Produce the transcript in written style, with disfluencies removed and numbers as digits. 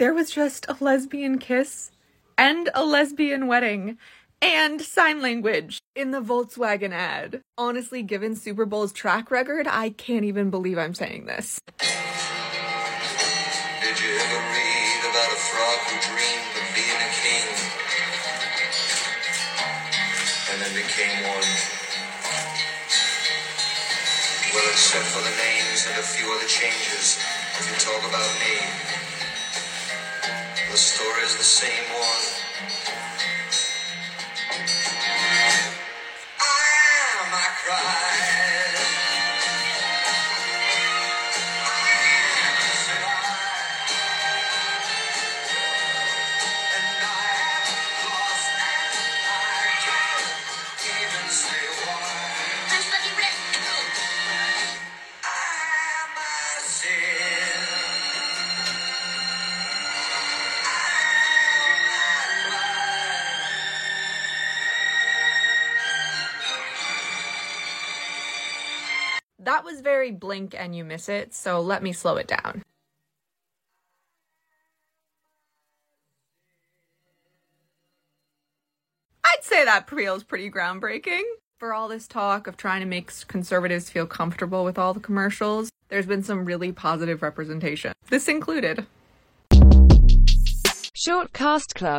there was just a lesbian kiss and a lesbian wedding and sign language in the Volkswagen ad. Honestly, given Super Bowl's track record, I can't even believe I'm saying this. Did you ever read about a frog who dreamed of being a king? And then became one. Well, except for the names and a few other changes, if you talk about me, the story is the same one. I cried. And I have lost that I can't even say why. That was very blink and you miss it, so let me slow it down. I'd say that feels pretty groundbreaking. For all this talk of trying to make conservatives feel comfortable with all the commercials, there's been some really positive representation, this included. Short Cast Club.